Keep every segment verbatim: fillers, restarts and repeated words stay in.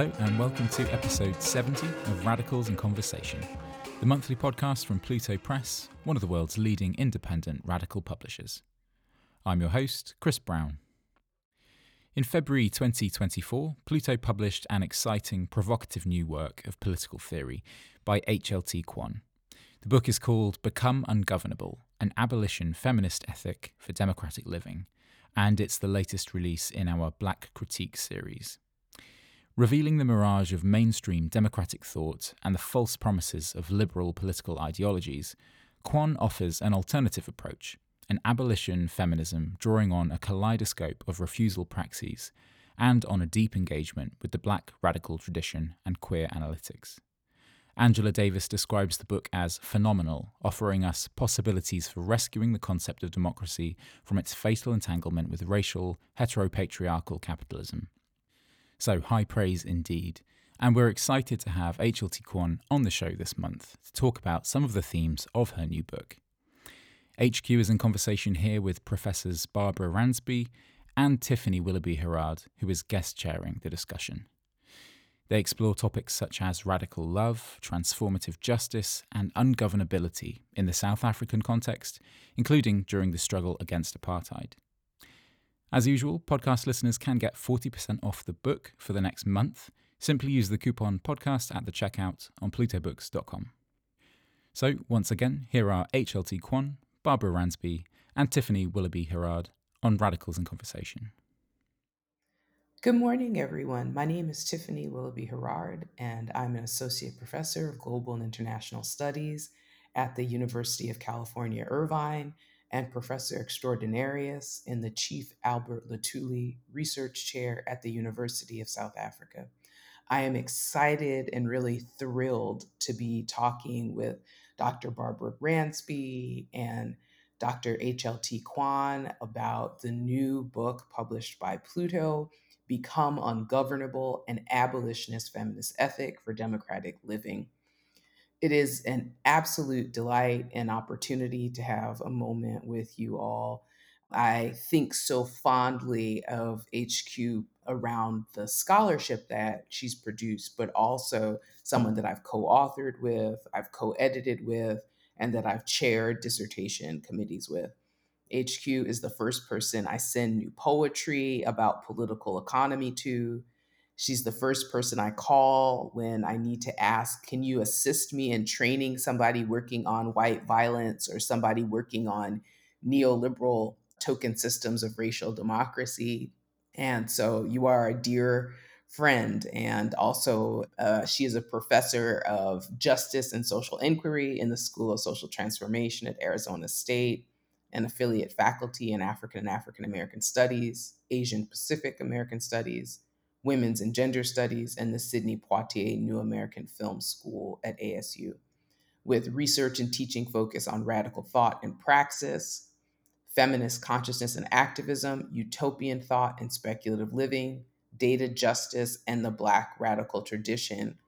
hello and welcome to episode seventy of Radicals in Conversation, the monthly podcast from Pluto Press, one of the world's leading independent radical publishers. I'm your host, Chris Brown. In February twenty twenty-four, Pluto published an exciting, provocative new work of political theory by H L T Quan. The book is called Become Ungovernable: An Abolition Feminist Ethic for Democratic Living, and it's the latest release in our Black Critique series. Revealing the mirage of mainstream democratic thought and the false promises of liberal political ideologies, Quan offers an alternative approach, an abolition feminism drawing on a kaleidoscope of refusal praxes and on a deep engagement with the Black Radical Tradition and queer analytics. Angela Davis describes the book as phenomenal, offering us possibilities for rescuing the concept of democracy from its fatal entanglement with racial, heteropatriarchal capitalism. So high praise indeed, and we're excited to have H L T Quan on the show this month to talk about some of the themes of her new book. H Q is in conversation here with Professors Barbara Ransby and Tiffany Willoughby-Herard, who is guest chairing the discussion. They explore topics such as radical love, transformative justice, and ungovernability in the South African context, including during the struggle against apartheid. As usual, podcast listeners can get forty percent off the book for the next month. Simply use the coupon podcast at the checkout on Pluto Books dot com. So, once again, here are H L T Quan, Barbara Ransby, and Tiffany Willoughby-Herard on Radicals in Conversation. Good morning, everyone. My name is Tiffany Willoughby-Herard, and I'm an associate professor of global and international studies at the University of California, Irvine, and professor extraordinarius in the Chief Albert Luthuli Research Chair at the University of South Africa. I am excited and really thrilled to be talking with Doctor Barbara Ransby and Doctor H L T Quan about the new book published by Pluto, Become Ungovernable, an Abolitionist Feminist Ethic for Democratic Living. It is an absolute delight and opportunity to have a moment with you all. I think so fondly of H Q around the scholarship that she's produced, but also someone that I've co-authored with, I've co-edited with, and that I've chaired dissertation committees with. H Q is the first person I send new poetry about political economy to. She's the first person I call when I need to ask, can you assist me in training somebody working on white violence or somebody working on neoliberal token systems of racial democracy? And so you are a dear friend. And also uh, she is a professor of justice and social inquiry in the School of Social Transformation at Arizona State, an affiliate faculty in African and African American Studies, Asian Pacific American Studies, Women's and Gender Studies, and the Sidney Poitier New American Film School at A S U, with research and teaching focus on radical thought and praxis, feminist consciousness and activism, utopian thought and speculative living, data justice, and the Black Radical Tradition.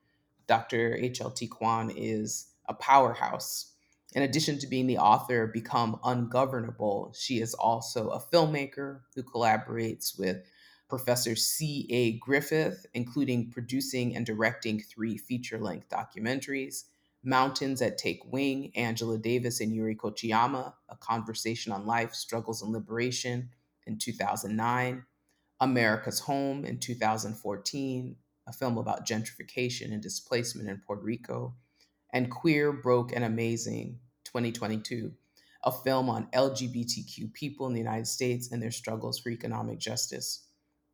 Doctor H L T Quan is a powerhouse. In addition to being the author of Become Ungovernable, she is also a filmmaker who collaborates with Professor C A Griffith, including producing and directing three feature-length documentaries, Mountains That Take Wing, Angela Davis and Yuri Kochiyama, A Conversation on Life, Struggles and Liberation in two thousand nine, America's Home in two thousand fourteen, a film about gentrification and displacement in Puerto Rico, and Queer, Broke and Amazing twenty twenty-two, a film on L G B T Q people in the United States and their struggles for economic justice.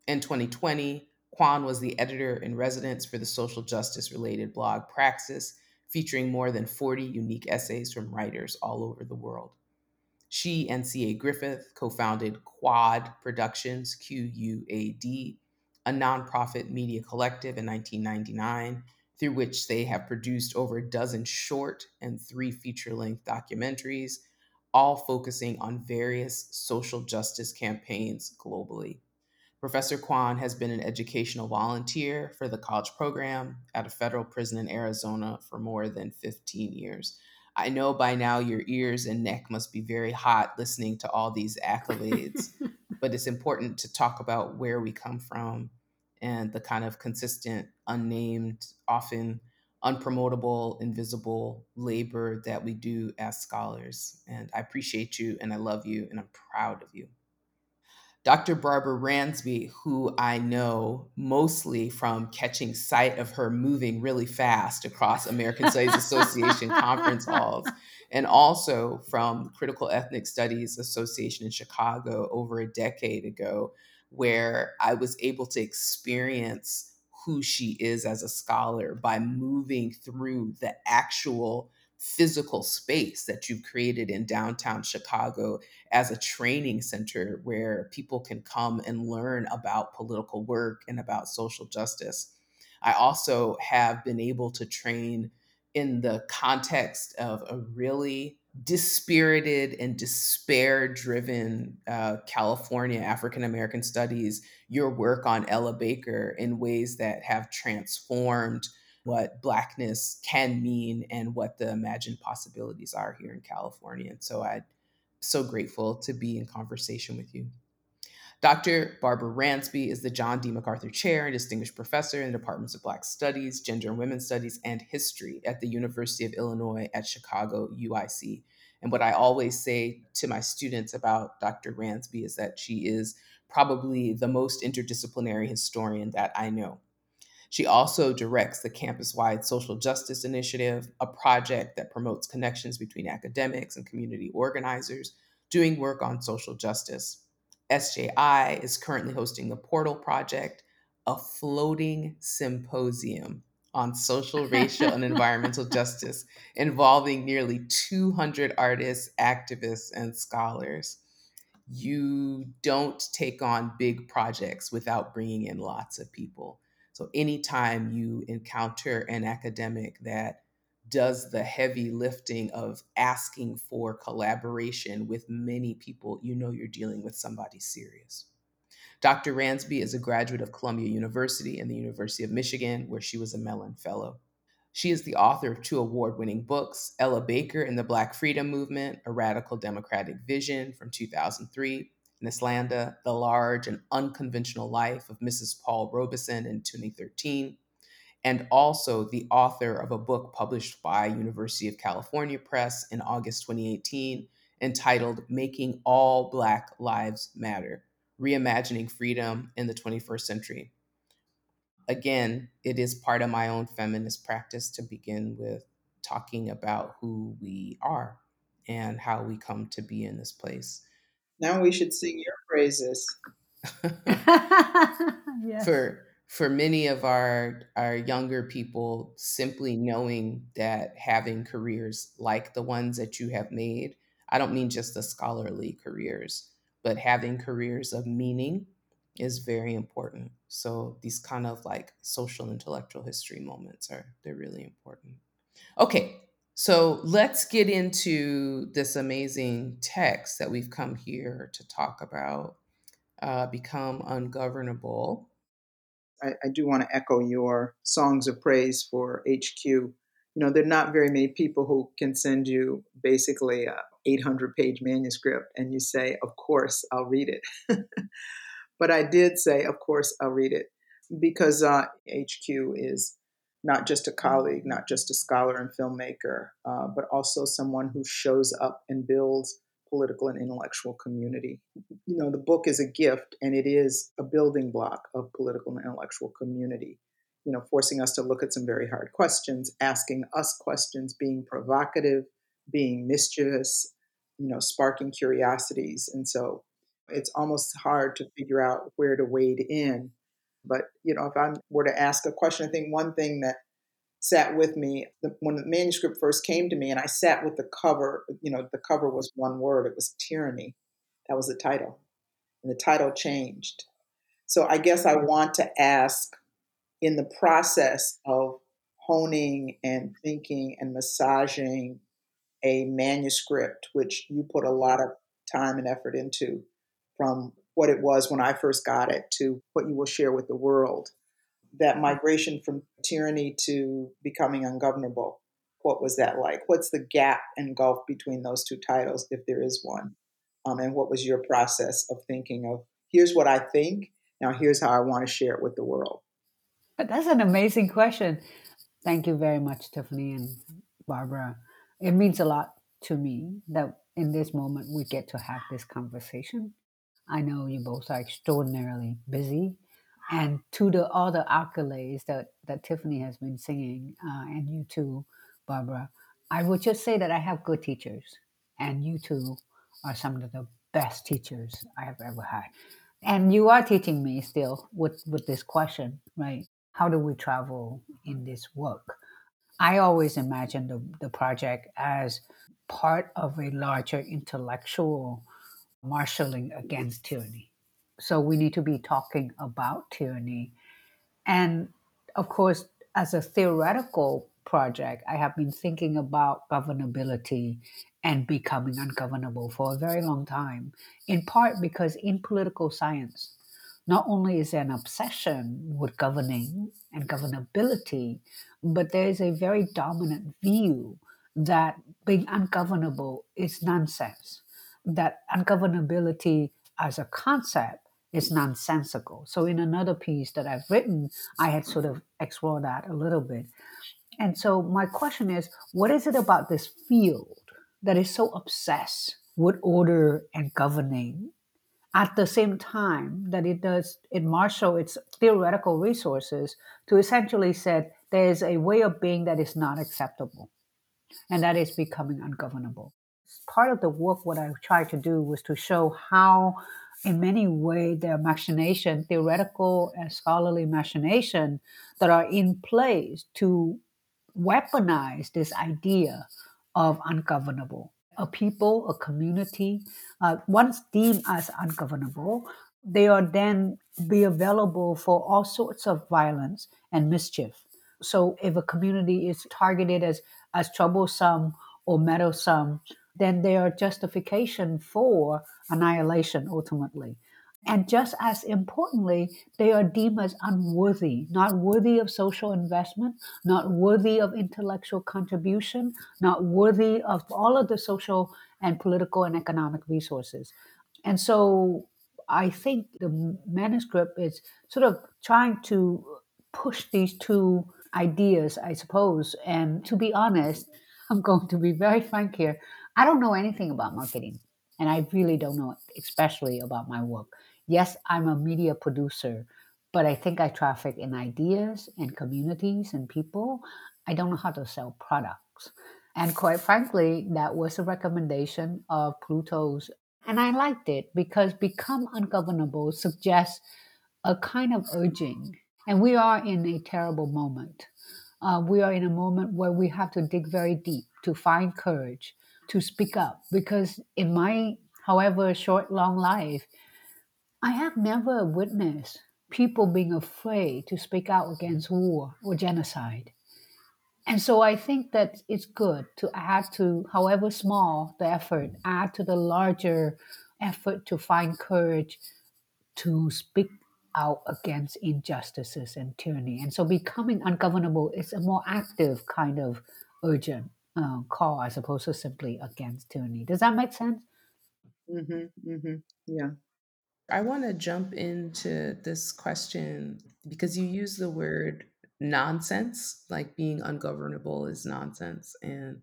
In twenty twenty, Quan was the editor-in-residence for the social justice-related blog Praxis, featuring more than forty unique essays from writers all over the world. She and C A. Griffith co-founded Quad Productions, Q U A D, a nonprofit media collective in nineteen ninety-nine, through which they have produced over a dozen short and three feature-length documentaries, all focusing on various social justice campaigns globally. Professor Quan has been an educational volunteer for the college program at a federal prison in Arizona for more than fifteen years. I know by now your ears and neck must be very hot listening to all these accolades, but it's important to talk about where we come from and the kind of consistent, unnamed, often unpromotable, invisible labor that we do as scholars. And I appreciate you, and I love you, and I'm proud of you. Doctor Barbara Ransby, who I know mostly from catching sight of her moving really fast across American Studies Association conference halls, and also from Critical Ethnic Studies Association in Chicago over a decade ago, where I was able to experience who she is as a scholar by moving through the actual physical space that you've created in downtown Chicago as a training center where people can come and learn about political work and about social justice. I also have been able to train in the context of a really dispirited and despair-driven uh, California African-American studies, your work on Ella Baker in ways that have transformed what Blackness can mean and what the imagined possibilities are here in California. And so I'm so grateful to be in conversation with you. Doctor Barbara Ransby is the John D. MacArthur Chair and Distinguished Professor in the Departments of Black Studies, Gender and Women's Studies, and History at the University of Illinois at Chicago, U I C. And what I always say to my students about Doctor Ransby is that she is probably the most interdisciplinary historian that I know. She also directs the campus-wide Social Justice Initiative, a project that promotes connections between academics and community organizers doing work on social justice. S J I is currently hosting the Portal Project, a floating symposium on social, racial, and environmental justice involving nearly two hundred artists, activists, and scholars. You don't take on big projects without bringing in lots of people. So anytime you encounter an academic that does the heavy lifting of asking for collaboration with many people, you know you're dealing with somebody serious. Doctor Ransby is a graduate of Columbia University and the University of Michigan, where she was a Mellon Fellow. She is the author of two award-winning books, Ella Baker and the Black Freedom Movement, A Radical Democratic Vision from two thousand three, and Eslanda, The Large and Unconventional Life of Missus Paul Robeson in twenty thirteen, and also the author of a book published by University of California Press in August twenty eighteen, entitled Making All Black Lives Matter, Reimagining Freedom in the twenty-first Century. Again, it is part of my own feminist practice to begin with talking about who we are and how we come to be in this place. Now we should sing your praises. Yes. For For many of our, our younger people, simply knowing that having careers like the ones that you have made, I don't mean just the scholarly careers, but having careers of meaning is very important. So these kind of like social intellectual history moments are, they're really important. Okay, so let's get into this amazing text that we've come here to talk about, uh, Become Ungovernable. I, I do want to echo your songs of praise for H Q. You know, there are not very many people who can send you basically a eight hundred page manuscript and you say, of course, I'll read it. But I did say, of course, I'll read it, because uh, H Q is not just a colleague, not just a scholar and filmmaker, uh, but also someone who shows up and builds political and intellectual community. You know, the book is a gift, and it is a building block of political and intellectual community, you know, forcing us to look at some very hard questions, asking us questions, being provocative, being mischievous, you know, sparking curiosities. And so it's almost hard to figure out where to wade in. But, you know, if I were to ask a question, I think one thing that sat with me when the manuscript first came to me, and I sat with the cover. You know, the cover was one word. It was tyranny. That was the title. And the title changed. So I guess I want to ask, in the process of honing and thinking and massaging a manuscript, which you put a lot of time and effort into, from what it was when I first got it to what you will share with the world, that migration from tyranny to becoming ungovernable, what was that like? What's the gap and gulf between those two titles, if there is one? Um, and what was your process of thinking of, here's what I think, Now, here's how I want to share it with the world. But that's an amazing question. Thank you very much, Tiffany and Barbara. It means a lot to me that in this moment we get to have this conversation. I know you both are extraordinarily busy. And to the, all the accolades that, that Tiffany has been singing, uh, and you too, Barbara, I would just say that I have good teachers. And you two are some of the best teachers I have ever had. And you are teaching me still with, with this question, right? How do we travel in this work? I always imagine the, the project as part of a larger intellectual marshalling against tyranny. So we need to be talking about tyranny. And of course, as a theoretical project, I have been thinking about governability and becoming ungovernable for a very long time, in part because in political science, not only is there an obsession with governing and governability, but there is a very dominant view that being ungovernable is nonsense, that ungovernability as a concept is nonsensical. So in another piece that I've written, I had sort of explored that a little bit. And so my question is, what is it about this field that is so obsessed with order and governing at the same time that it does, it marshal its theoretical resources to essentially say there is a way of being that is not acceptable, and that is becoming ungovernable? Part of the work, what I tried to do was to show how in many ways there are machinations, theoretical and scholarly machinations that are in place to weaponize this idea of ungovernable. A people, a community, uh, once deemed as ungovernable, they are then be available for all sorts of violence and mischief. So if a community is targeted as, as troublesome or meddlesome, then they are justification for annihilation ultimately. And just as importantly, they are deemed as unworthy, not worthy of social investment, not worthy of intellectual contribution, not worthy of all of the social and political and economic resources. And so I think the manuscript is sort of trying to push these two ideas, I suppose. And to be honest, I'm going to be very frank here. I don't know anything about marketing, and I really don't know, especially about my work. Yes, I'm a media producer, but I think I traffic in ideas and communities and people. I don't know how to sell products. And quite frankly, that was a recommendation of Pluto's. And I liked it because Become Ungovernable suggests a kind of urging. And we are in a terrible moment. Uh, we are in a moment where we have to dig very deep to find courage, to speak up, because in my, however short, long life, I have never witnessed people being afraid to speak out against war or genocide. And so I think that it's good to add to, however small the effort, add to the larger effort to find courage to speak out against injustices and tyranny. And so Becoming Ungovernable is a more active kind of urgent Uh, call as opposed to simply against tyranny. Does that make sense? Mm-hmm, mm-hmm, yeah. I want to jump into this question because you use the word nonsense, like being ungovernable is nonsense. And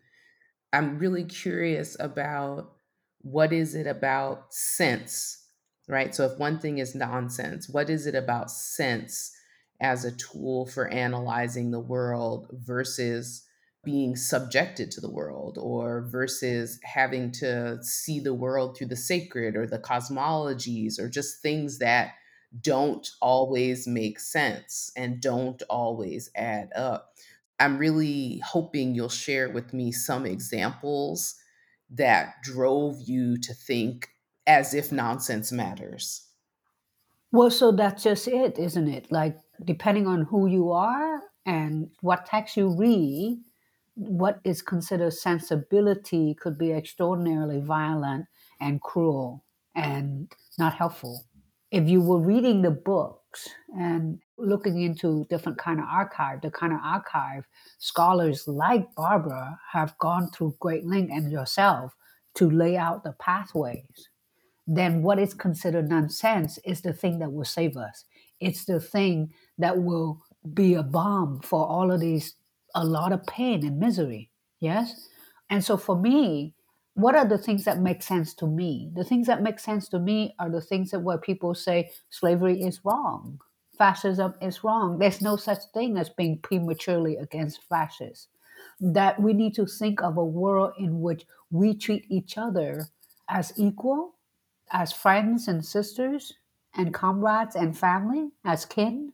I'm really curious about what is it about sense, right? So if one thing is nonsense, what is it about sense as a tool for analyzing the world versus being subjected to the world, or versus having to see the world through the sacred or the cosmologies, or just things that don't always make sense and don't always add up? I'm really hoping you'll share with me some examples that drove you to think as if nonsense matters. Well, so that's just it, isn't it? Like, depending on who you are and what text you read, what is considered sensibility could be extraordinarily violent and cruel and not helpful. If you were reading the books and looking into different kind of archive, the kind of archive scholars like Barbara have gone through great length and yourself to lay out the pathways then what is considered nonsense is the thing that will save us. It's the thing that will be a balm for all of these, a lot of pain and misery, yes? And so for me, what are the things that make sense to me? The things that make sense to me are the things that where people say slavery is wrong, fascism is wrong. There's no such thing as being prematurely against fascists. That we need to think of a world in which we treat each other as equal, as friends and sisters and comrades and family, as kin,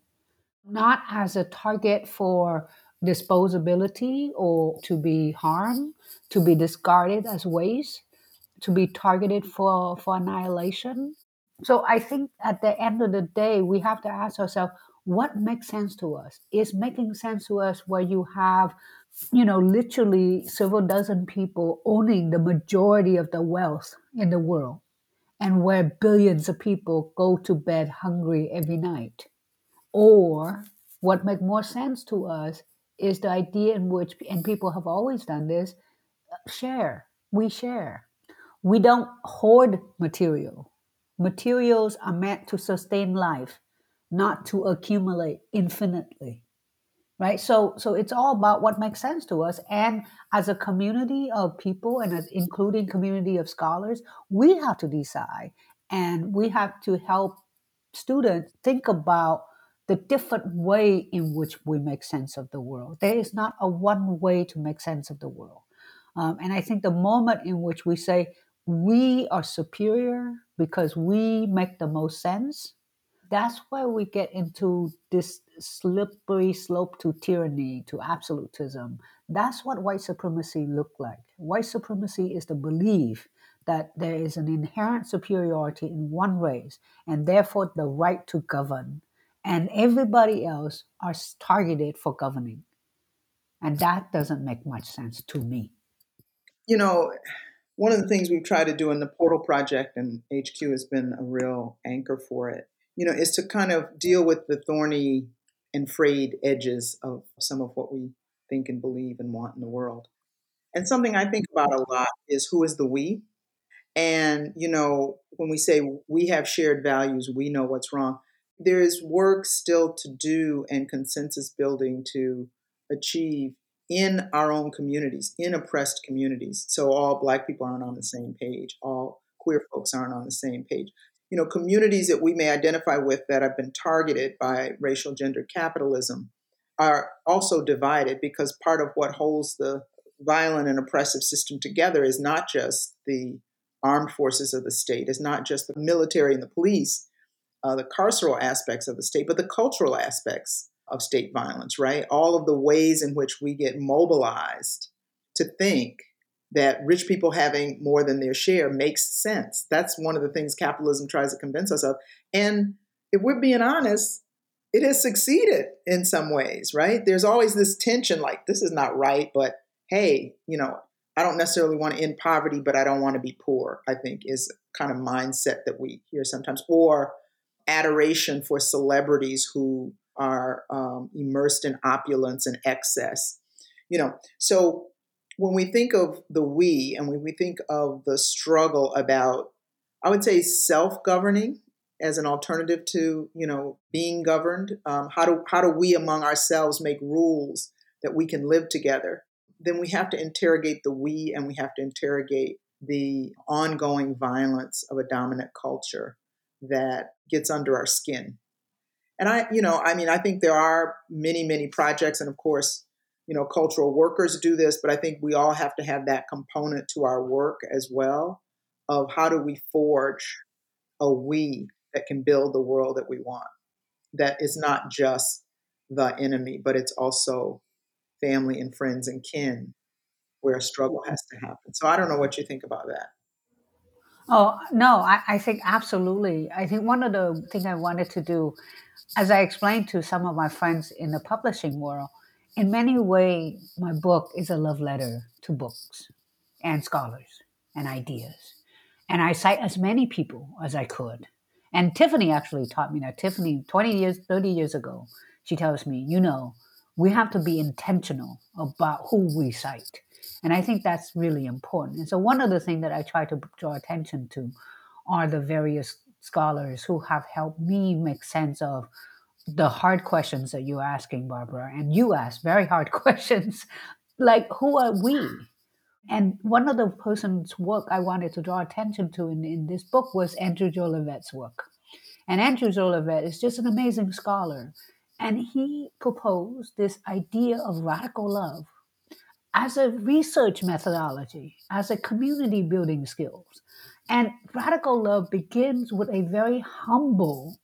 not as a target for disposability or to be harmed, to be discarded as waste, to be targeted for, for annihilation. So I think at the end of the day, we have to ask ourselves, what makes sense to us? Is making sense to us where you have, you know, literally several dozen people owning the majority of the wealth in the world, and where billions of people go to bed hungry every night? Or what makes more sense to us is the idea in which, and people have always done this, share. We share. We don't hoard material. Materials are meant to sustain life, not to accumulate infinitely, right? So so it's all about what makes sense to us. And as a community of people, and as including community of scholars, we have to decide, and we have to help students think about the different way in which we make sense of the world. There is not a one way to make sense of the world. Um, and I think the moment in which we say we are superior because we make the most sense, that's where we get into this slippery slope to tyranny, to absolutism. That's what white supremacy looked like. White supremacy is the belief that there is an inherent superiority in one race, and therefore the right to govern. And everybody else are targeted for governing. And that doesn't make much sense to me. You know, one of the things we've tried to do in the Portal Project, and H Q has been a real anchor for it, you know, is to kind of deal with the thorny and frayed edges of some of what we think and believe and want in the world. And something I think about a lot is, who is the we? And, you know, when we say we have shared values, we know what's wrong. There is work still to do and consensus building to achieve in our own communities, in oppressed communities. So all Black people aren't on the same page. All queer folks aren't on the same page. You know, communities that we may identify with that have been targeted by racial gender capitalism are also divided, because part of what holds the violent and oppressive system together is not just the armed forces of the state, it's not just the military and the police, Uh, the carceral aspects of the state, but the cultural aspects of state violence, right? All of the ways in which we get mobilized to think that rich people having more than their share makes sense. That's one of the things capitalism tries to convince us of. And if we're being honest, it has succeeded in some ways, right? There's always this tension, like, this is not right, but hey, you know, I don't necessarily want to end poverty, but I don't want to be poor, I think is kind of mindset that we hear sometimes. Or adoration for celebrities who are um, immersed in opulence and excess. You know, so when we think of the we, and when we think of the struggle about, I would say, self-governing as an alternative to, you know, being governed, um, how do how do we among ourselves make rules that we can live together? Then we have to interrogate the we, and we have to interrogate the ongoing violence of a dominant culture that gets under our skin. And I, you know, I mean, I think there are many, many projects, and of course, you know, cultural workers do this, but I think we all have to have that component to our work as well, of how do we forge a we that can build the world that we want, that is not just the enemy, but it's also family and friends and kin, where a struggle has to happen. So I don't know what you think about that. Oh, no, I, I think absolutely. I think one of the things I wanted to do, as I explained to some of my friends in the publishing world, in many ways, my book is a love letter to books and scholars and ideas. And I cite as many people as I could. And Tiffany actually taught me that. Tiffany, twenty years, thirty years ago, she tells me, you know, we have to be intentional about who we cite. And I think that's really important. And so one other thing that I try to draw attention to are the various scholars who have helped me make sense of the hard questions that you're asking, Barbara. And you ask very hard questions, like, who are we? And one of the person's work I wanted to draw attention to in, in this book was Andrew Jolivet's work. And Andrew Jolivet is just an amazing scholar. And he proposed this idea of radical love as a research methodology, as a community building skills. And radical love begins with a very humble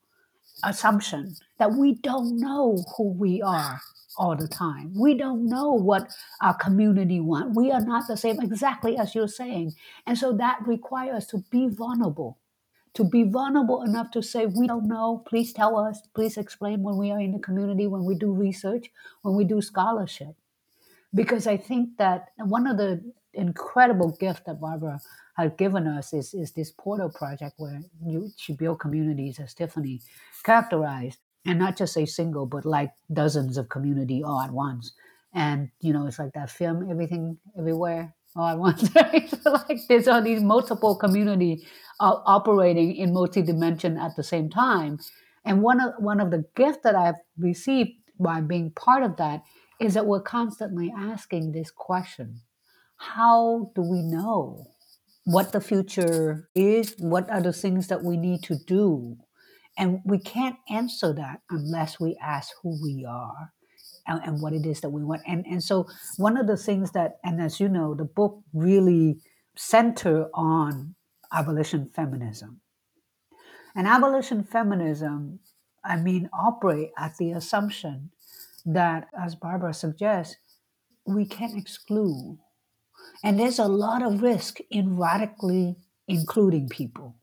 assumption that we don't know who we are all the time. We don't know what our community wants. We are not the same, exactly as you're saying. And so that requires us to be vulnerable, to be vulnerable enough to say, we don't know, please tell us, please explain, when we are in the community, when we do research, when we do scholarship. Because I think that one of the incredible gifts that Barbara has given us is, is this Portal Project, where you, she built communities, as Tiffany characterized, and not just a single, but like dozens of community all at once. And, you know, it's like that film, Everything, Everywhere, All at Once. Right? So like there's all these multiple community uh, operating in multi-dimension at the same time. And one of, one of the gifts that I've received by being part of that is that we're constantly asking this question. How do we know what the future is? What are the things that we need to do? And we can't answer that unless we ask who we are and, and what it is that we want. And, and so one of the things that, and as you know, the book really centers on abolition feminism. And abolition feminism, I mean, operates at the assumption that, as Barbara suggests, we can't exclude. And there's a lot of risk in radically including people,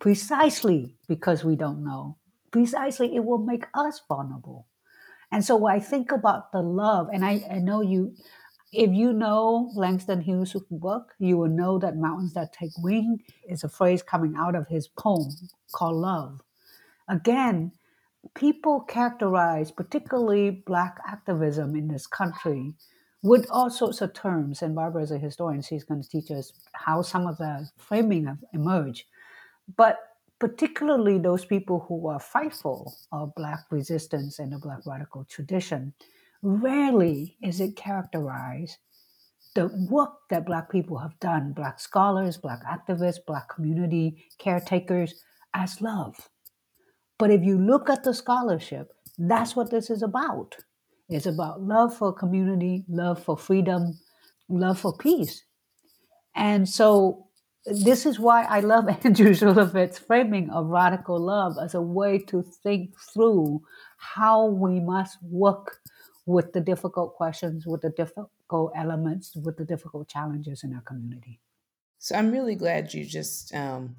precisely because we don't know. Precisely, it will make us vulnerable. And so when I think about the love, and I, I know you, if you know Langston Hughes' work, you will know that Mountains That Take Wing is a phrase coming out of his poem called Love. Again, people characterize, particularly Black activism in this country, with all sorts of terms, and Barbara is a historian, she's going to teach us how some of the framing have emerged. But particularly those people who are frightful of Black resistance and the Black radical tradition, rarely is it characterized the work that Black people have done, Black scholars, Black activists, Black community caretakers, as love. But if you look at the scholarship, that's what this is about. It's about love for community, love for freedom, love for peace. And so this is why I love Andrew Jolivet's framing of radical love as a way to think through how we must work with the difficult questions, with the difficult elements, with the difficult challenges in our community. So I'm really glad you just um,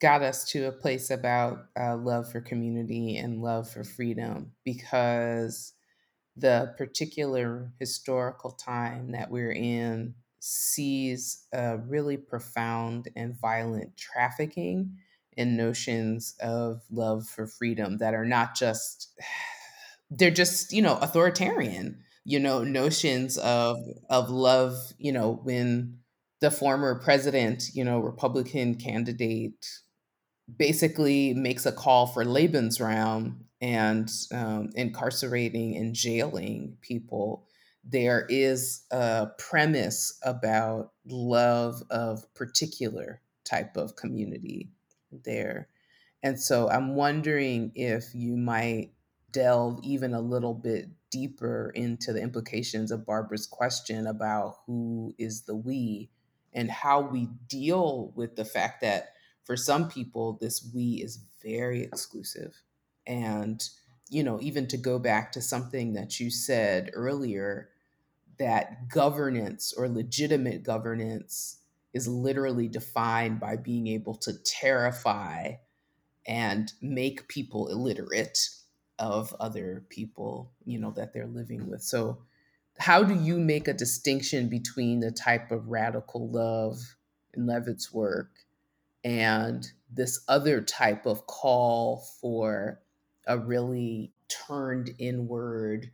got us to a place about uh, love for community and love for freedom, because the particular historical time that we're in sees a really profound and violent trafficking in notions of love for freedom that are not just, they're just, you know, authoritarian, you know, notions of, of love, you know, when the former president, you know, Republican candidate basically makes a call for Lebensraum and um, incarcerating and jailing people, there is a premise about love of particular type of community there. And so I'm wondering if you might delve even a little bit deeper into the implications of Barbara's question about who is the we and how we deal with the fact that for some people, this we is very exclusive. And, you know, even to go back to something that you said earlier, that governance or legitimate governance is literally defined by being able to terrify and make people illiterate of other people, you know, that they're living with. So how do you make a distinction between the type of radical love in Levitt's work and this other type of call for a really turned inward,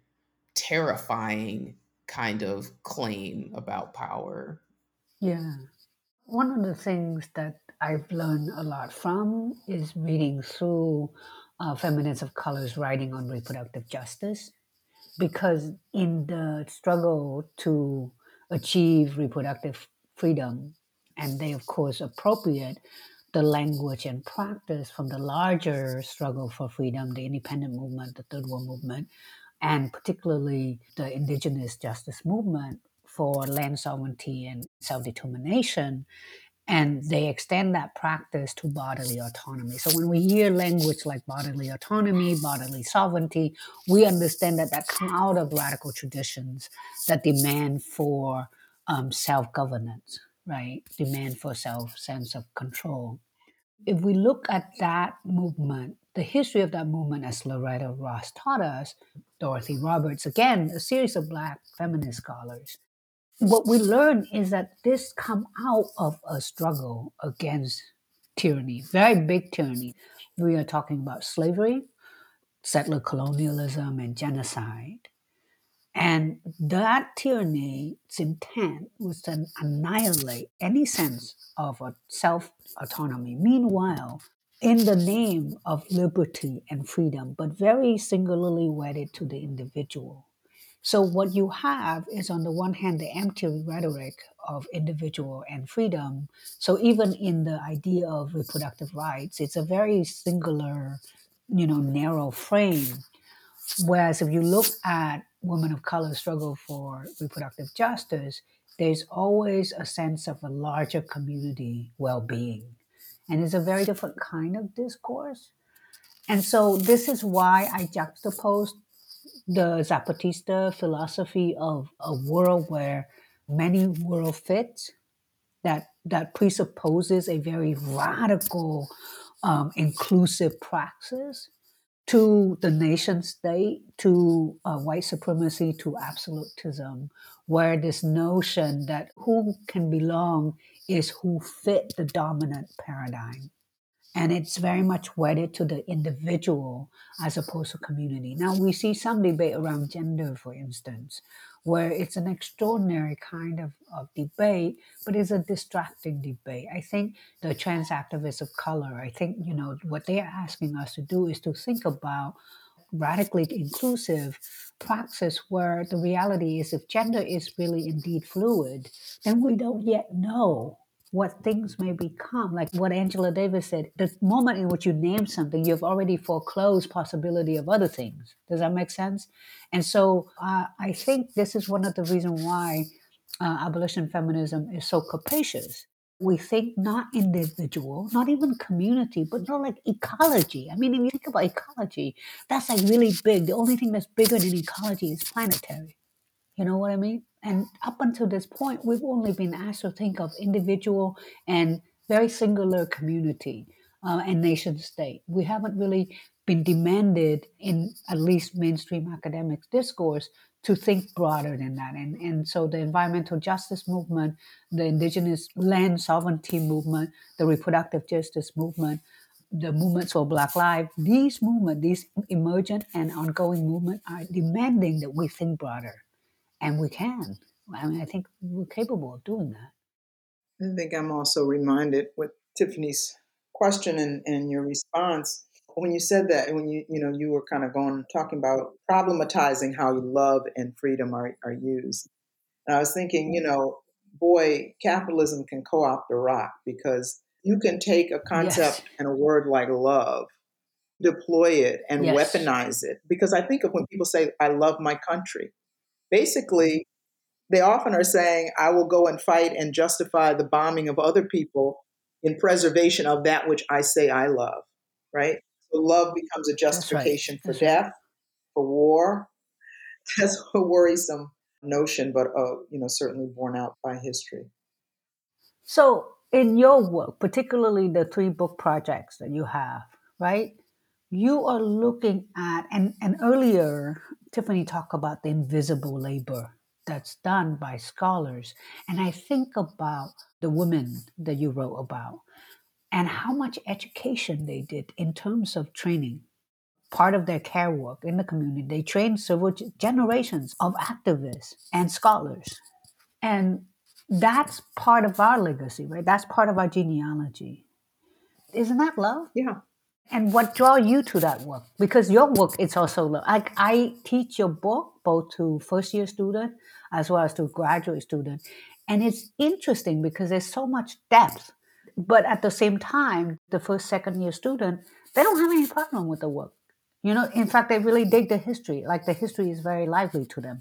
terrifying kind of claim about power? Yeah. One of the things that I've learned a lot from is reading through uh, feminists of color's writing on reproductive justice, because in the struggle to achieve reproductive freedom, and they, of course, appropriate the language and practice from the larger struggle for freedom, the independent movement, the Third World Movement, and particularly the indigenous justice movement for land sovereignty and self-determination. And they extend that practice to bodily autonomy. So when we hear language like bodily autonomy, bodily sovereignty, we understand that that comes out of radical traditions that demand for um, self-governance, right? Demand for self-sense of control. If we look at that movement, the history of that movement, as Loretta Ross taught us, Dorothy Roberts, again, a series of Black feminist scholars, what we learn is that this come out of a struggle against tyranny, very big tyranny. We are talking about slavery, settler colonialism, and genocide. And that tyranny's intent was to annihilate any sense of a self-autonomy. Meanwhile, in the name of liberty and freedom, but very singularly wedded to the individual. So what you have is, on the one hand, the empty rhetoric of individual and freedom. So even in the idea of reproductive rights, it's a very singular, you know, narrow frame. Whereas if you look at women of color's struggle for reproductive justice, there's always a sense of a larger community well-being. And it's a very different kind of discourse. And so this is why I juxtapose the Zapatista philosophy of a world where many world fits, that that presupposes a very radical, um, inclusive praxis, to the nation state, to uh, white supremacy, to absolutism, where this notion that who can belong is who fit the dominant paradigm. And it's very much wedded to the individual as opposed to community. Now, we see some debate around gender, for instance, where it's an extraordinary kind of, of debate, but it's a distracting debate. I think the trans activists of color, I think, you know, what they are asking us to do is to think about radically inclusive praxis where the reality is if gender is really indeed fluid, then we don't yet know what things may become. Like what Angela Davis said, the moment in which you name something, you've already foreclosed possibility of other things. Does that make sense? And so uh, I think this is one of the reasons why uh, abolition feminism is so capacious. We think not individual, not even community, but not like ecology. I mean, if you think about ecology, that's like really big. The only thing that's bigger than ecology is planetary. You know what I mean? And up until this point, we've only been asked to think of individual and very singular community uh, and nation state. We haven't really been demanded in at least mainstream academic discourse to think broader than that. And, and so the environmental justice movement, the indigenous land sovereignty movement, the reproductive justice movement, the movements for Black lives, these movements, these emergent and ongoing movements are demanding that we think broader. And we can. I mean, I think we're capable of doing that. I think I'm also reminded with Tiffany's question and, and your response. When you said that, when you you know you were kind of going talking about problematizing how love and freedom are, are used. And I was thinking, you know, boy, capitalism can co-opt the rock, because you can take a concept, yes, and a word like love, deploy it and, yes, weaponize it. Because I think of when people say, I love my country. Basically, they often are saying, I will go and fight and justify the bombing of other people in preservation of that which I say I love, right? So love becomes a justification, that's right, for death, for war. That's a worrisome notion, but uh, you know, certainly borne out by history. So in your work, particularly the three book projects that you have, right? You are looking at, and, and earlier, Tiffany talked about the invisible labor that's done by scholars. And I think about the women that you wrote about and how much education they did in terms of training. Part of their care work in the community, they trained several generations of activists and scholars. And that's part of our legacy, right? That's part of our genealogy. Isn't that love? Yeah. And what draw you to that work? Because your work, it's also love. I, I teach your book both to first-year students as well as to graduate students. And it's interesting because there's so much depth. But at the same time, the first, second-year student, they don't have any problem with the work. You know, in fact, they really dig the history. Like the history is very lively to them.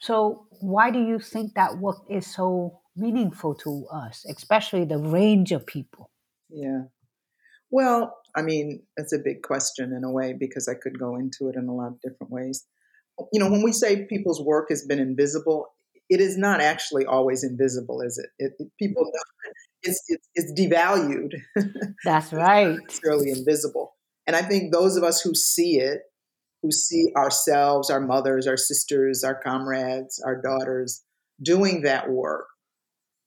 So why do you think that work is so meaningful to us, especially the range of people? Yeah. Well, I mean, it's a big question in a way because I could go into it in a lot of different ways. You know, when we say people's work has been invisible, it is not actually always invisible, is it? It, it people know it's, it's, it's devalued. That's right. It's really invisible. And I think those of us who see it, who see ourselves, our mothers, our sisters, our comrades, our daughters doing that work,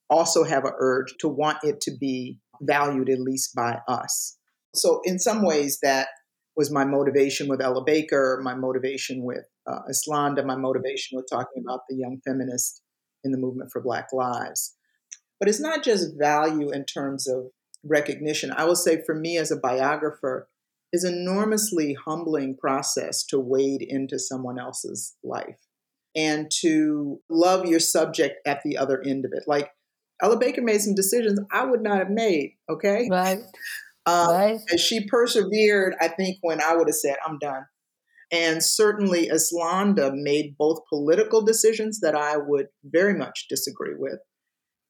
also have an urge to want it to be valued at least by us. So in some ways, that was my motivation with Ella Baker, my motivation with uh, Eslanda, my motivation with talking about the young feminist in the movement for Black lives. But it's not just value in terms of recognition. I will say for me as a biographer, is an enormously humbling process to wade into someone else's life and to love your subject at the other end of it. Like Ella Baker made some decisions I would not have made, okay? Right. Um, right. And she persevered, I think, when I would have said, I'm done. And certainly Eslanda made both political decisions that I would very much disagree with.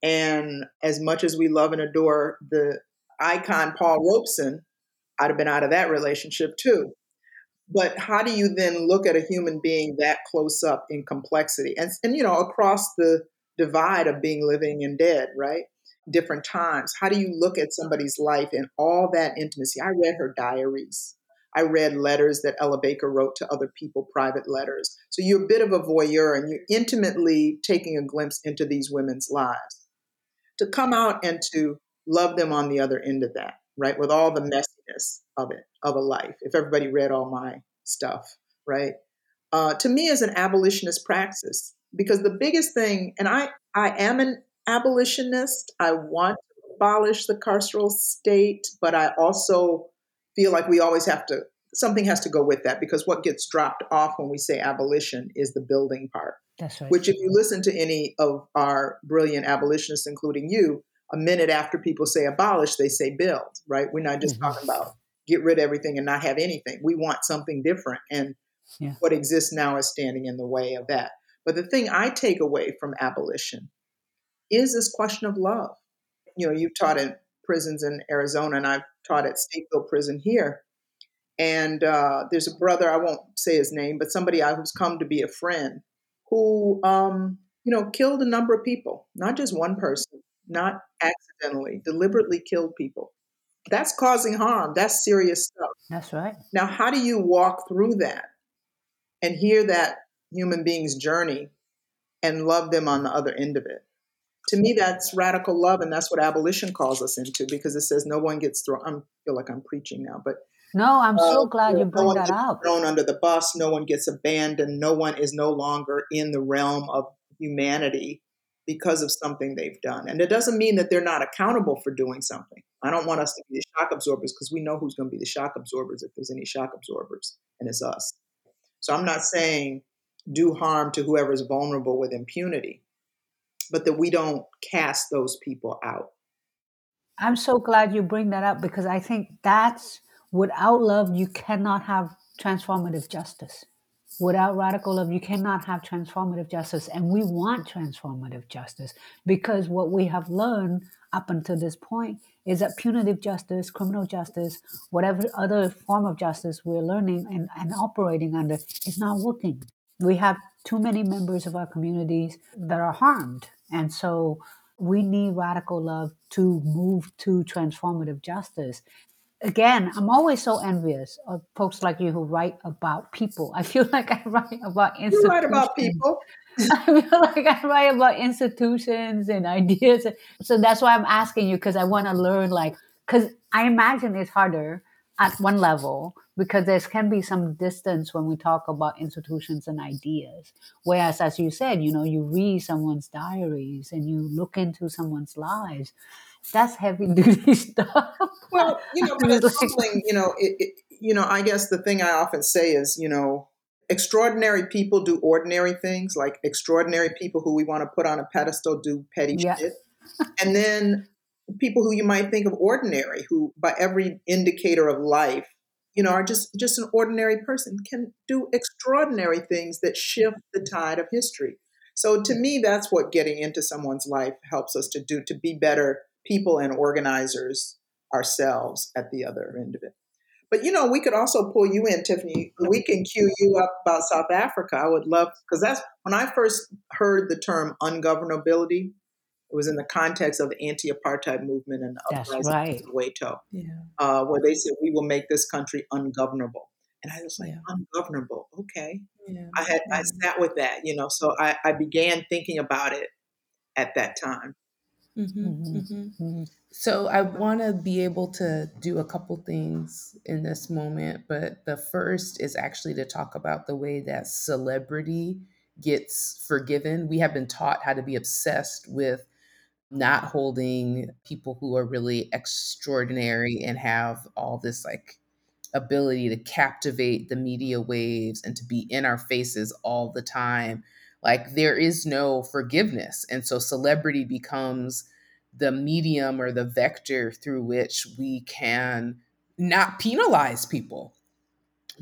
And as much as we love and adore the icon Paul Robeson, I'd have been out of that relationship too. But how do you then look at a human being that close up in complexity and, and you know, across the divide of being living and dead, right? Different times. How do you look at somebody's life and all that intimacy? I read her diaries. I read letters that Ella Baker wrote to other people, private letters. So you're a bit of a voyeur and you're intimately taking a glimpse into these women's lives. To come out and to love them on the other end of that, right? With all the messiness of it, of a life. If everybody read all my stuff, right? Uh, to me, is an abolitionist praxis. Because the biggest thing, and I, I am an abolitionist. I want to abolish the carceral state, but I also feel like we always have to, something has to go with that because what gets dropped off when we say abolition is the building part. That's right. Which if you listen to any of our brilliant abolitionists, including you, a minute after people say abolish, they say build, right? We're not just mm-hmm. talking about get rid of everything and not have anything. We want something different. And yeah. what exists now is standing in the way of that. But the thing I take away from abolition is this question of love. You know, you've taught in prisons in Arizona, and I've taught at Stateville Prison here. And uh, there's a brother, I won't say his name, but somebody who's come to be a friend who, um, you know, killed a number of people, not just one person, not accidentally, deliberately killed people. That's causing harm. That's serious stuff. That's right. Now, how do you walk through that and hear that human being's journey and love them on the other end of it? To me, that's radical love, and that's what abolition calls us into because it says no one gets thrown. I feel like I'm preaching now, but no, I'm uh, so glad you brought that out. No one gets thrown under the bus. No one gets abandoned. No one is no longer in the realm of humanity because of something they've done, and it doesn't mean that they're not accountable for doing something. I don't want us to be the shock absorbers because we know who's going to be the shock absorbers if there's any shock absorbers, and it's us. So I'm not saying do harm to whoever's vulnerable with impunity, but that we don't cast those people out. I'm so glad you bring that up because I think that's, without love, you cannot have transformative justice. Without radical love, you cannot have transformative justice. And we want transformative justice because what we have learned up until this point is that punitive justice, criminal justice, whatever other form of justice we're learning and, and operating under is not working. We have too many members of our communities that are harmed. And so we need radical love to move to transformative justice. Again, I'm always so envious of folks like you who write about people. I feel like I write about institutions. You write about people. I feel like I write about institutions and ideas. So that's why I'm asking you, because I want to learn, like, because I imagine it's harder at one level, because there can be some distance when we talk about institutions and ideas. Whereas, as you said, you know, you read someone's diaries and you look into someone's lives. That's heavy duty stuff. Well, you know, but it's something, you know, it, it, you know, I guess the thing I often say is, you know, extraordinary people do ordinary things, like extraordinary people who we want to put on a pedestal do petty yeah. shit. And then people who you might think of ordinary, who by every indicator of life, you know, are just, just an ordinary person, can do extraordinary things that shift the tide of history. So to me, that's what getting into someone's life helps us to do, to be better people and organizers ourselves at the other end of it. But, you know, we could also pull you in, Tiffany. We can cue you up about South Africa. I would love, because that's when I first heard the term ungovernability. It was in the context of the anti-apartheid movement and the uprising right. in Soweto, yeah. uh, where they said, we will make this country ungovernable. And I was like, yeah. ungovernable, okay. Yeah. I had I sat with that, you know, so I, I began thinking about it at that time. Mm-hmm, mm-hmm. Mm-hmm. Mm-hmm. So I want to be able to do a couple things in this moment, but the first is actually to talk about the way that celebrity gets forgiven. We have been taught how to be obsessed with not holding people who are really extraordinary and have all this like ability to captivate the media waves and to be in our faces all the time. Like there is no forgiveness. And so celebrity becomes the medium or the vector through which we can not penalize people,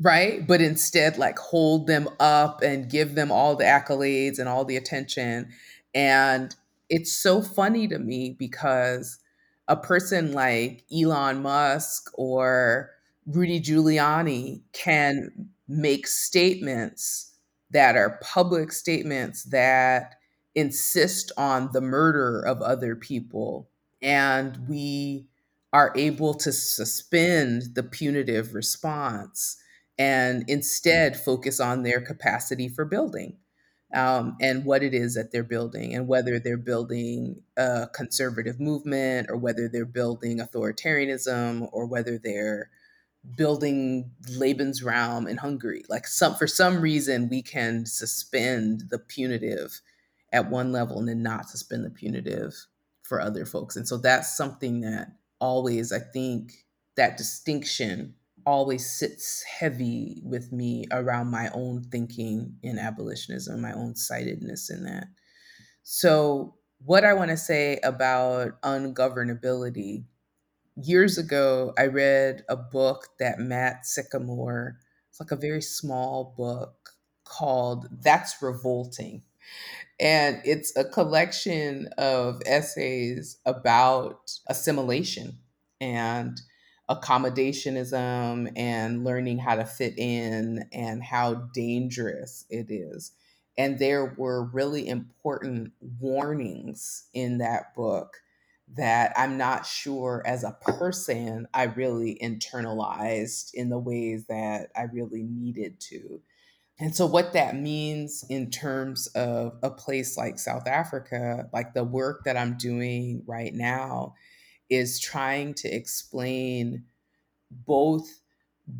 right? But instead like hold them up and give them all the accolades and all the attention. And it's so funny to me because a person like Elon Musk or Rudy Giuliani can make statements that are public statements that insist on the murder of other people. And we are able to suspend the punitive response and instead focus on their capacity for building. Um, and what it is that they're building and whether they're building a conservative movement or whether they're building authoritarianism or whether they're building Lebensraum in Hungary. Like some, for some reason, we can suspend the punitive at one level and then not suspend the punitive for other folks. And so that's something that always, I think, that distinction always sits heavy with me around my own thinking in abolitionism, my own sightedness in that. So what I want to say about ungovernability, years ago, I read a book that Matt Sycamore, it's like a very small book called That's Revolting. And it's a collection of essays about assimilation and accommodationism and learning how to fit in and how dangerous it is. And there were really important warnings in that book that I'm not sure as a person I really internalized in the ways that I really needed to. And so what that means in terms of a place like South Africa, like the work that I'm doing right now, is trying to explain both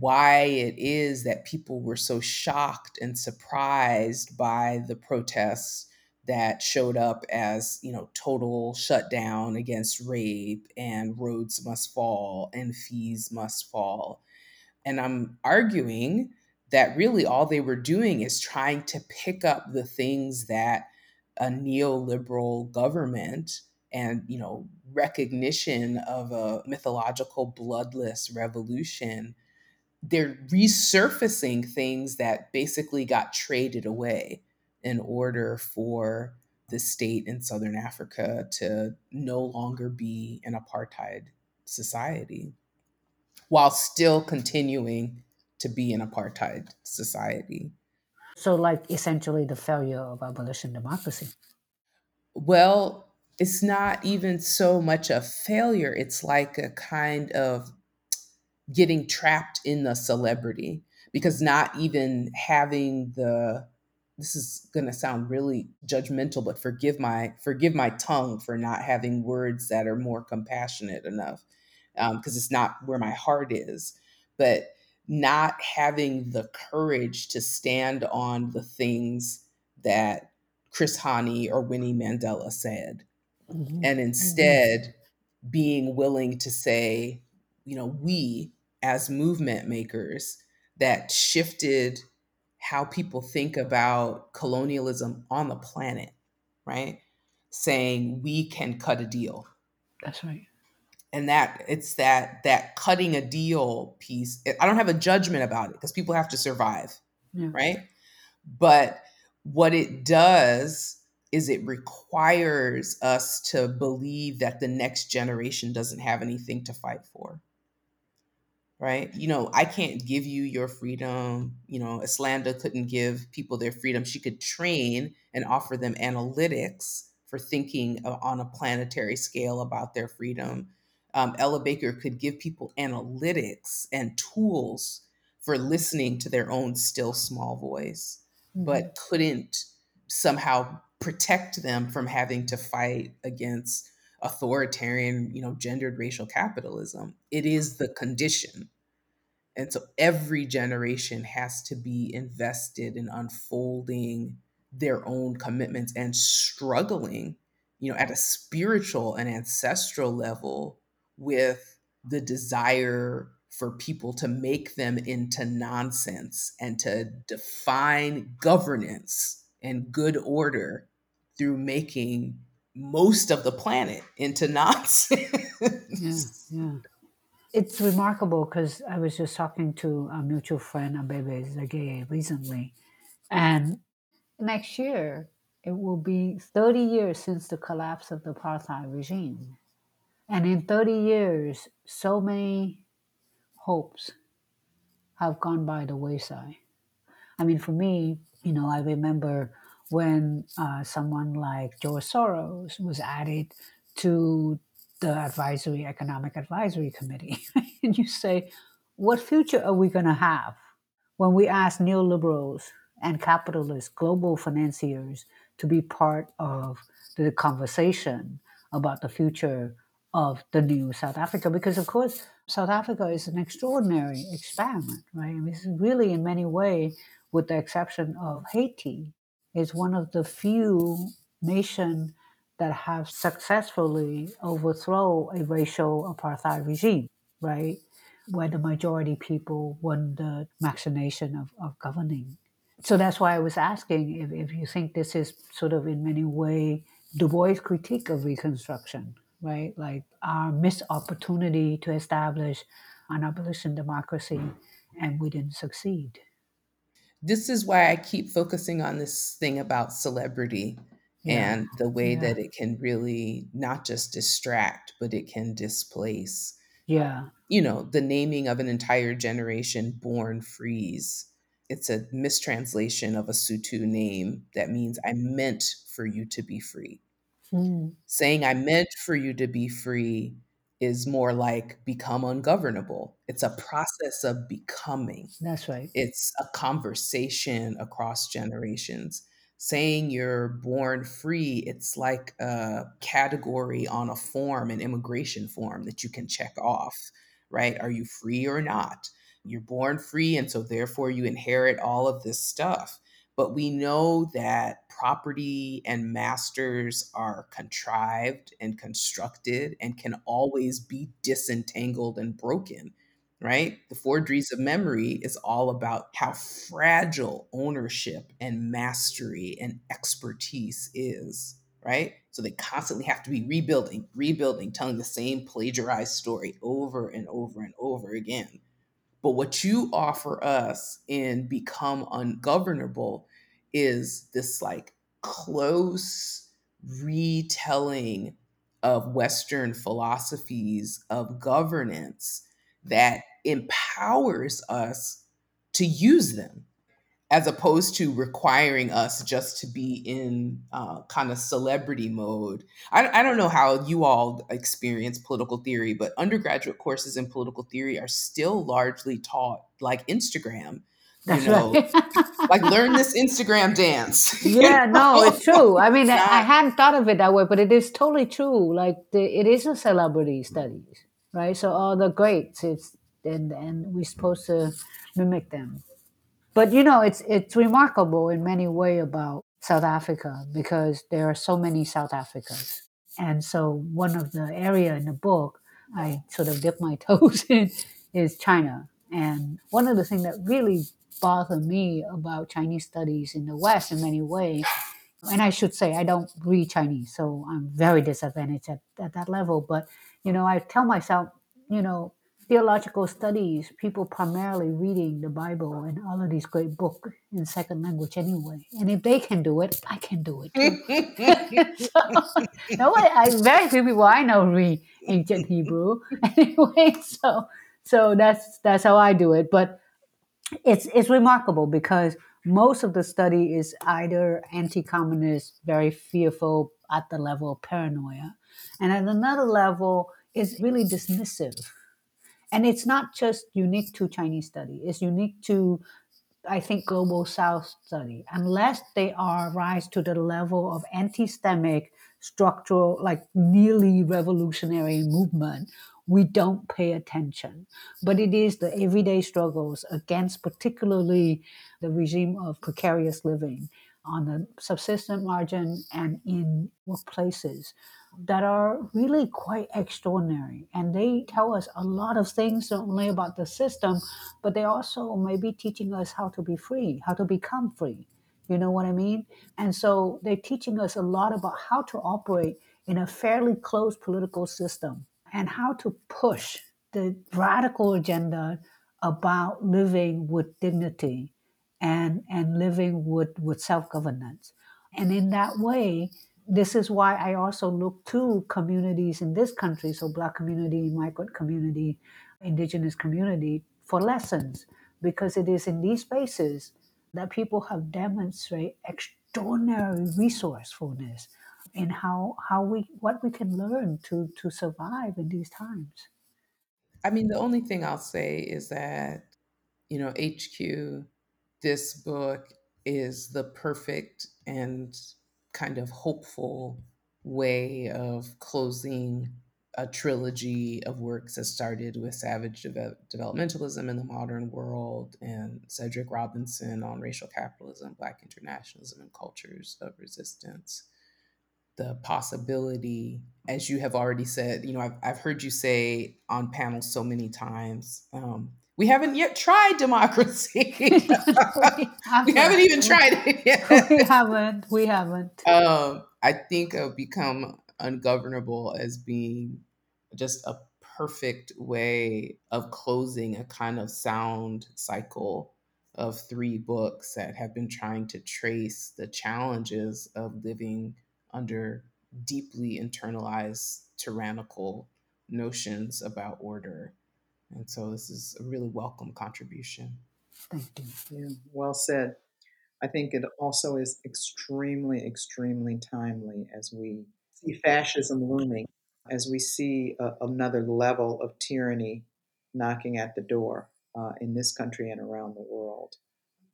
why it is that people were so shocked and surprised by the protests that showed up as, you know, total shutdown against rape and roads must fall and fees must fall. And I'm arguing that really all they were doing is trying to pick up the things that a neoliberal government and, you know, recognition of a mythological bloodless revolution, they're resurfacing things that basically got traded away in order for the state in Southern Africa to no longer be an apartheid society, while still continuing to be an apartheid society. So like essentially the failure of abolition democracy. Well, it's not even so much a failure. It's like a kind of getting trapped in the celebrity, because not even having the, this is going to sound really judgmental, but forgive my, forgive my tongue for not having words that are more compassionate enough, um, because it's not where my heart is. but not having the courage to stand on the things that Chris Hani or Winnie Mandela said, mm-hmm. and instead mm-hmm. being willing to say, you know, we as movement makers that shifted how people think about colonialism on the planet, right? Saying we can cut a deal. That's right. And that it's that that cutting a deal piece. I don't have a judgment about it because people have to survive, yeah. right? But what it does is it requires us to believe that the next generation doesn't have anything to fight for, right? You know, I can't give you your freedom. You know, Eslanda couldn't give people their freedom. She could train and offer them analytics for thinking on a planetary scale about their freedom. Um, Ella Baker could give people analytics and tools for listening to their own still small voice, mm-hmm. but couldn't somehow protect them from having to fight against authoritarian, you know, gendered racial capitalism. It is the condition. And so every generation has to be invested in unfolding their own commitments and struggling, you know, at a spiritual and ancestral level with the desire for people to make them into nonsense and to define governance and good order through making most of the planet into nonsense. Yeah, yeah. It's remarkable because I was just talking to a mutual friend, Abebe Zageye, recently, and next year it will be thirty years since the collapse of the apartheid regime. And in thirty years, so many hopes have gone by the wayside. I mean, for me, you know, I remember when uh, someone like George Soros was added to the advisory, economic advisory committee. And you say, what future are we going to have when we ask neoliberals and capitalists, global financiers, to be part of the conversation about the future of the new South Africa? Because, of course, South Africa is an extraordinary experiment, right? It's really, in many ways, with the exception of Haiti, is one of the few nations that have successfully overthrown a racial apartheid regime, right? Where the majority people won the machination of, of governing. So that's why I was asking if, if you think this is sort of, in many ways, Du Bois' critique of Reconstruction, right? Like our missed opportunity to establish an abolition democracy, and we didn't succeed. This is why I keep focusing on this thing about celebrity yeah. and the way yeah. that it can really not just distract, but it can displace. Yeah. You know, the naming of an entire generation, Born Freeze. It's a mistranslation of a Sutu name that means I meant for you to be free. Mm. Saying I meant for you to be free is more like become ungovernable. It's a process of becoming. That's right. It's a conversation across generations. Saying you're born free, it's like a category on a form, an immigration form that you can check off, right? Are you free or not? You're born free, and so therefore you inherit all of this stuff. But we know that property and masters are contrived and constructed and can always be disentangled and broken, right? The Forgeries of Memory is all about how fragile ownership and mastery and expertise is, right? So they constantly have to be rebuilding, rebuilding, telling the same plagiarized story over and over and over again. But what you offer us in Become Ungovernable is this like close retelling of Western philosophies of governance that empowers us to use them, as opposed to requiring us just to be in uh, kind of celebrity mode. I, I don't know how you all experience political theory, but undergraduate courses in political theory are still largely taught like Instagram. You know, right. Like learn this Instagram dance. Yeah, you know? No, it's true. I mean, I, I hadn't thought of it that way, but it is totally true. Like the, it is a celebrity studies, right? So all the greats, it's did, and we're supposed to mimic them. But, you know, it's it's remarkable in many ways about South Africa, because there are so many South Africans. And so one of the area in the book I sort of dip my toes in is China. And one of the things that really bothered me about Chinese studies in the West in many ways, and I should say I don't read Chinese, so I'm very disadvantaged at, at that level. But, you know, I tell myself, you know, theological studies, people primarily reading the Bible and all of these great books in second language anyway. And if they can do it, I can do it too. so, no, I, I, very few people I know read ancient Hebrew anyway. So, so that's that's how I do it. But it's it's remarkable because most of the study is either anti-communist, very fearful at the level of paranoia, and at another level is really dismissive. And it's not just unique to Chinese study. It's unique to, I think, Global South study. Unless they are rise to the level of anti-Semitic, structural, like nearly revolutionary movement, we don't pay attention. But it is the everyday struggles against particularly the regime of precarious living on the subsistence margin and in workplaces that are really quite extraordinary. And they tell us a lot of things, not only about the system, but they also may be teaching us how to be free, how to become free. You know what I mean? And so they're teaching us a lot about how to operate in a fairly closed political system and how to push the radical agenda about living with dignity and, and living with, with self-governance. And in that way, this is why I also look to communities in this country, so Black community, migrant community, Indigenous community, for lessons, because it is in these spaces that people have demonstrated extraordinary resourcefulness in how how we what we can learn to to survive in these times. I mean, the only thing I'll say is that, you know, H Q, this book is the perfect and kind of hopeful way of closing a trilogy of works that started with Savage Deve- Developmentalism in the Modern World and Cedric Robinson on Racial Capitalism, Black Internationalism, and Cultures of Resistance. The possibility, as you have already said, you know, I've, I've heard you say on panels so many times, um, we haven't yet tried democracy. we, haven't. we haven't even tried it yet. We haven't. We haven't. Um, I think of Become Ungovernable as being just a perfect way of closing a kind of sound cycle of three books that have been trying to trace the challenges of living under deeply internalized tyrannical notions about order. And so this is a really welcome contribution. Thank you. Yeah, well said. I think it also is extremely, extremely timely as we see fascism looming, as we see uh, another level of tyranny knocking at the door uh, in this country and around the world.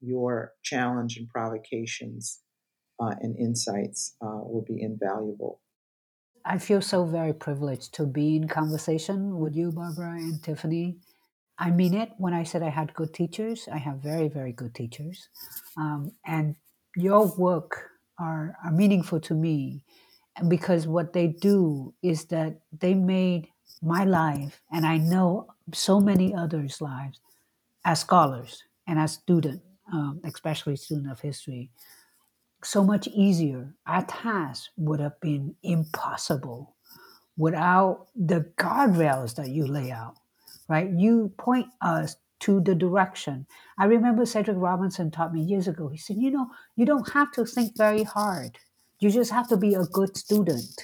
Your challenge and provocations uh, and insights uh, will be invaluable. I feel so very privileged to be in conversation with you, Barbara and Tiffany. I mean it when I said I had good teachers. I have very, very good teachers. Um, and your work are, are meaningful to me because what they do is that they made my life, and I know so many others' lives, as scholars and as students, um, especially students of history, so much easier. Our task would have been impossible without the guardrails that you lay out, right? You point us to the direction. I remember Cedric Robinson taught me years ago. He said, you know, you don't have to think very hard. You just have to be a good student.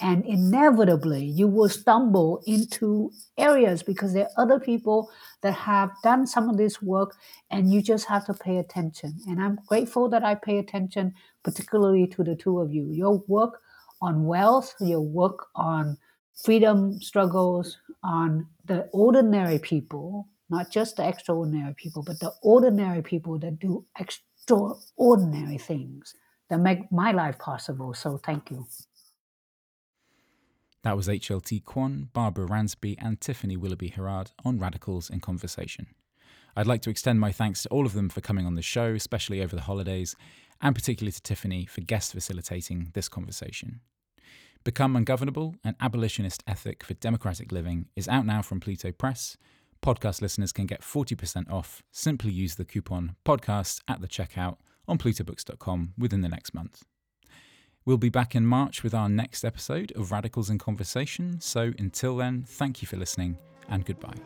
And inevitably, you will stumble into areas because there are other people that have done some of this work, and you just have to pay attention. And I'm grateful that I pay attention, particularly to the two of you. Your work on wealth, your work on freedom struggles, on the ordinary people, not just the extraordinary people, but the ordinary people that do extraordinary things that make my life possible. So thank you. That was H L T Quan, Barbara Ransby, and Tiffany Willoughby-Herard on Radicals in Conversation. I'd like to extend my thanks to all of them for coming on the show, especially over the holidays, and particularly to Tiffany for guest facilitating this conversation. Become Ungovernable, an abolitionist ethic for democratic living, is out now from Pluto Press. Podcast listeners can get forty percent off. Simply use the coupon podcast at the checkout on Pluto Books dot com within the next month. We'll be back in March with our next episode of Radicals in Conversation. So until then, thank you for listening and goodbye.